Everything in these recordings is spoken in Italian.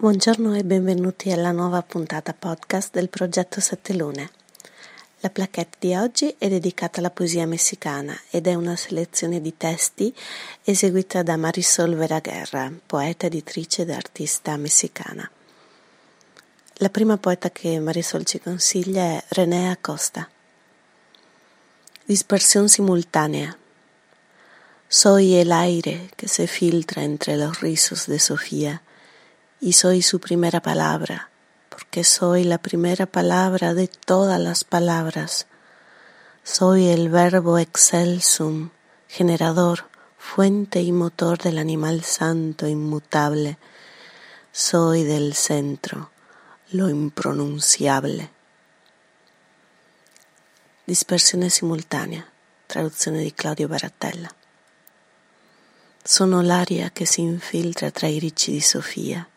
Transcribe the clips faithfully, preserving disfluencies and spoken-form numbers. Buongiorno e benvenuti alla nuova puntata podcast del progetto Sette Lune. La plaquette di oggi è dedicata alla poesia messicana ed è una selezione di testi eseguita da Marisol Veragherra, poeta, editrice ed artista messicana. La prima poeta che Marisol ci consiglia è René Acosta. Dispersión simultánea. Soy el aire que se filtra entre los rizos de Sofía. Y soy su primera palabra, porque soy la primera palabra de todas las palabras. Soy el verbo excelsum, generador, fuente y motor del animal santo inmutable. Soy del centro, lo impronunciable. Dispersione simultanea, traduzione di Claudio Baratella. Sono l'aria che si infiltra tra i ricci di Sofia.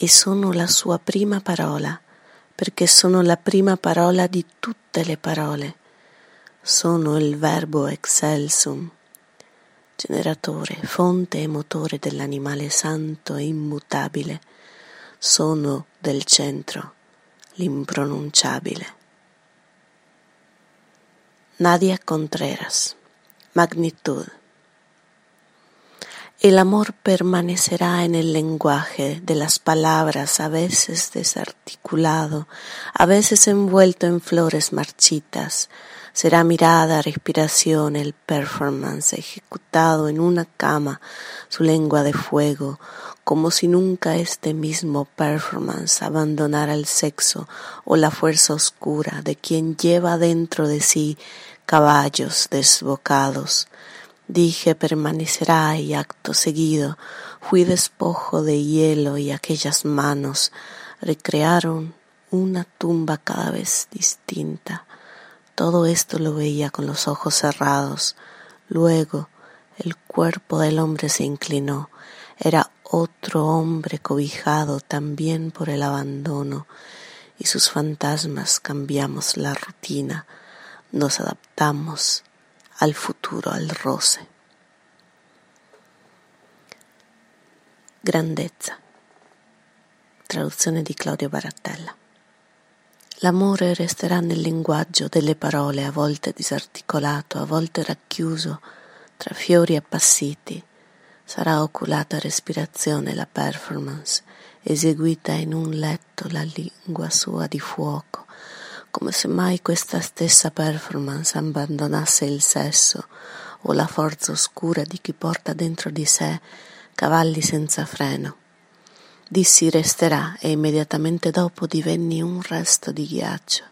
E sono la sua prima parola, perché sono la prima parola di tutte le parole. Sono il verbo excelsum, generatore, fonte e motore dell'animale santo e immutabile. Sono del centro, l'impronunciabile. Nadia Contreras, Magnitud. El amor permanecerá en el lenguaje de las palabras, a veces desarticulado, a veces envuelto en flores marchitas. Será mirada, respiración, el performance ejecutado en una cama, su lengua de fuego, como si nunca este mismo performance abandonara el sexo o la fuerza oscura de quien lleva dentro de sí caballos desbocados. Dije permanecerá y acto seguido fui despojo de hielo y aquellas manos recrearon una tumba cada vez distinta. Todo esto lo veía con los ojos cerrados. Luego el cuerpo del hombre se inclinó. Era otro hombre cobijado también por el abandono y sus fantasmas cambiamos la rutina. Nos adaptamos al futuro, al roce. Grandezza. Traduzione di Claudio Baratella. L'amore resterà nel linguaggio delle parole, a volte disarticolato, a volte racchiuso tra fiori appassiti. Sarà oculata respirazione la performance, eseguita in un letto la lingua sua di fuoco, come se mai questa stessa performance abbandonasse il sesso o la forza oscura di chi porta dentro di sé cavalli senza freno. Dissi resterà e immediatamente dopo divenni un resto di ghiaccio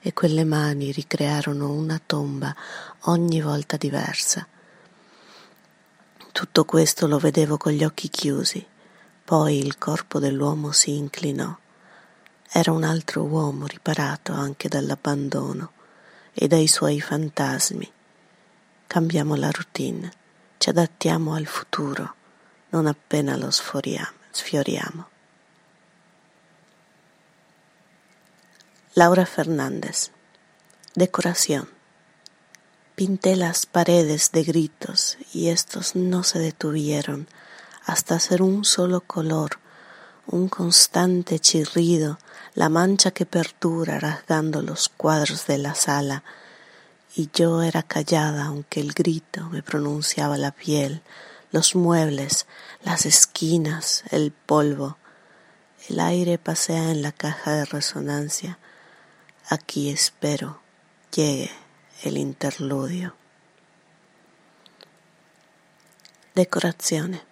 e quelle mani ricrearono una tomba ogni volta diversa. Tutto questo lo vedevo con gli occhi chiusi, poi il corpo dell'uomo si inclinò. Era un altro uomo riparato anche dall'abbandono e dai suoi fantasmi. Cambiamo la routine, ci adattiamo al futuro, non appena lo sfioriamo. Laura Fernández, Decoración. Pinté las paredes de gritos y estos no se detuvieron hasta ser un solo color, un constante chirrido, la mancha que perdura rasgando los cuadros de la sala, y yo era callada aunque el grito me pronunciaba la piel, los muebles, las esquinas, el polvo. El aire pasea en la caja de resonancia. Aquí espero llegue el interludio. Decorazione.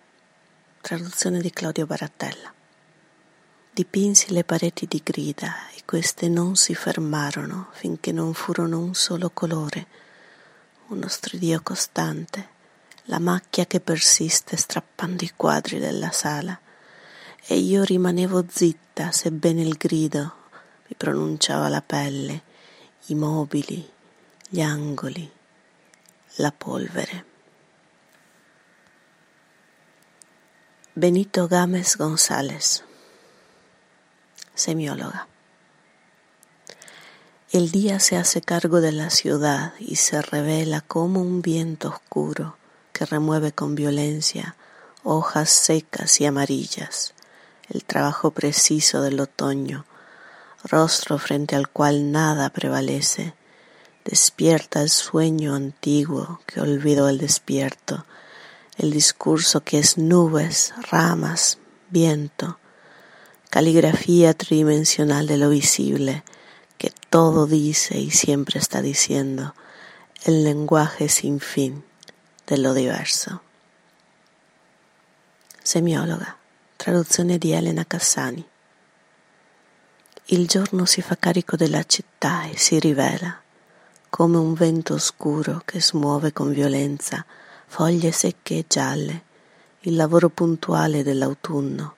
Traduzione di Claudio Baratella. Dipinsi le pareti di grida e queste non si fermarono finché non furono un solo colore, uno stridio costante, la macchia che persiste strappando i quadri della sala. E io rimanevo zitta, sebbene il grido mi pronunciava la pelle, i mobili, gli angoli, la polvere. Benito Gámez González, semióloga. El día se hace cargo de la ciudad y se revela como un viento oscuro que remueve con violencia hojas secas y amarillas. el trabajo preciso del otoño, rostro frente al cual nada prevalece. Despierta el sueño antiguo que olvidó el despierto, el discurso que es nubes, ramas, viento, caligrafía tridimensional de lo visible, que todo dice y siempre está diciendo, el lenguaje sin fin de lo diverso. Semiologa, traduzione di Elena Cassani. Il giorno si fa carico della città e si rivela, come un vento oscuro che smuove con violenza foglie secche e gialle, il lavoro puntuale dell'autunno,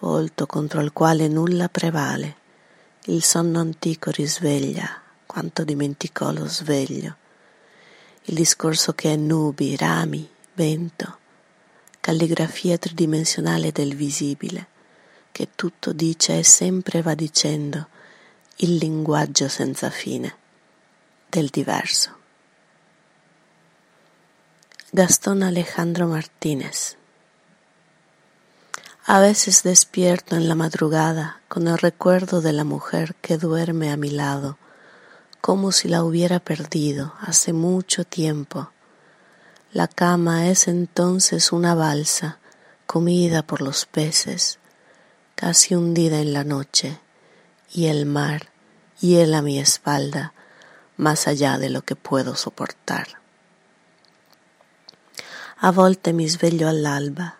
volto contro il quale nulla prevale, il sonno antico risveglia quanto dimenticò lo sveglio, il discorso che è nubi, rami, vento, calligrafia tridimensionale del visibile, che tutto dice e sempre va dicendo, il linguaggio senza fine del diverso. Gaston Alejandro Martínez. A veces despierto en la madrugada con el recuerdo de la mujer que duerme a mi lado, como si la hubiera perdido hace mucho tiempo. La cama es entonces una balsa, comida por los peces, casi hundida en la noche, y el mar hiela mi espalda, más allá de lo che puedo sopportar. A volte mi sveglio all'alba,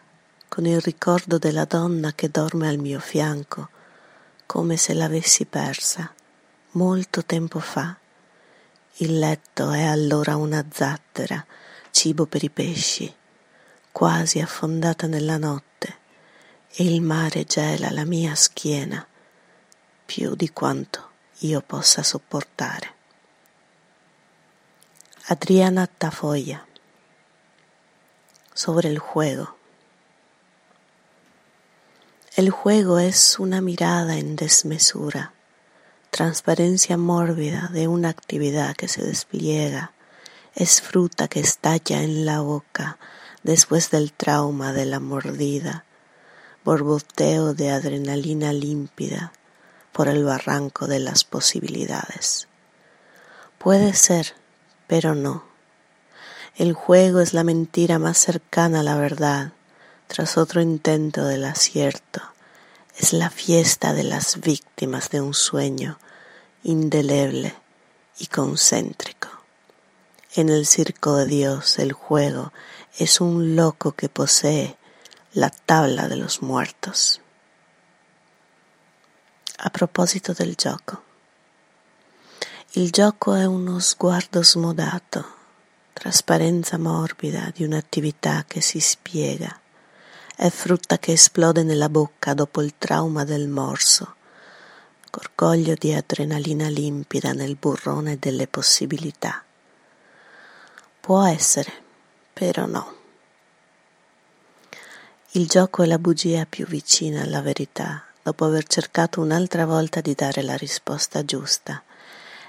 con il ricordo della donna che dorme al mio fianco, come se l'avessi persa, molto tempo fa. Il letto è allora una zattera, cibo per i pesci, quasi affondata nella notte, e il mare gela la mia schiena, più di quanto io possa sopportare. Adriana Attafoglia. Sobre el juego. El juego es una mirada en desmesura, transparencia mórbida de una actividad que se despliega, es fruta que estalla en la boca después del trauma de la mordida, borboteo de adrenalina límpida por el barranco de las posibilidades. Puede ser, pero no. El juego es la mentira más cercana a la verdad, tras otro intento del acierto. Es la fiesta de las víctimas de un sueño indeleble y concéntrico. En el circo de Dios, el juego es un loco que posee la tabla de los muertos. A proposito del gioco. Il gioco è uno sguardo smodato, trasparenza morbida di un'attività che si spiega. È frutta che esplode nella bocca dopo il trauma del morso, gorgoglio di adrenalina limpida nel burrone delle possibilità. Può essere, però no. Il gioco è la bugia più vicina alla verità, dopo aver cercato un'altra volta di dare la risposta giusta.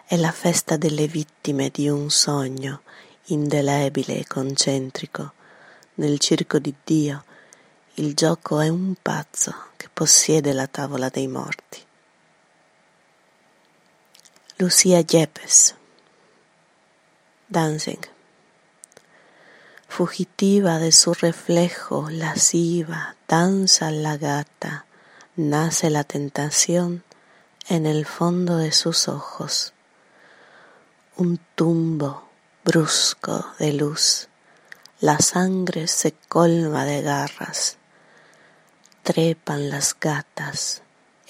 È la festa delle vittime di un sogno indelebile e concentrico. Nel circo di Dio, il gioco è un pazzo che possiede la tavola dei morti. Lucía Yepes. Dancing. Fugitiva de su reflejo, lasciva, danza la gata, nace la tentación en el fondo de sus ojos. Un tumbo brusco de luz, la sangre se colma de garras, trepan las gatas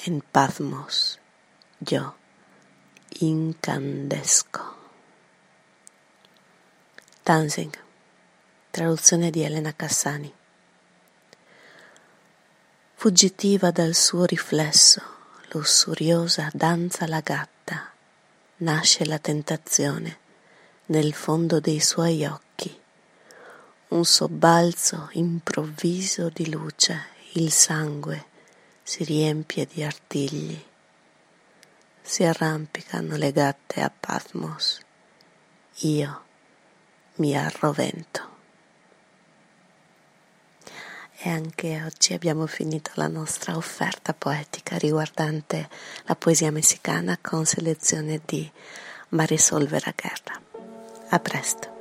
en pasmos, yo incandesco. Dancing, traduzione di Elena Cassani. Fuggitiva dal suo riflesso, lussuriosa danza la gatta, nasce la tentazione nel fondo dei suoi occhi, un sobbalzo improvviso di luce, il sangue si riempie di artigli, si arrampicano le gatte a Patmos, io mi arrovento. E anche oggi abbiamo finito la nostra offerta poetica riguardante la poesia messicana con selezione di Marisol Veragherra. A presto.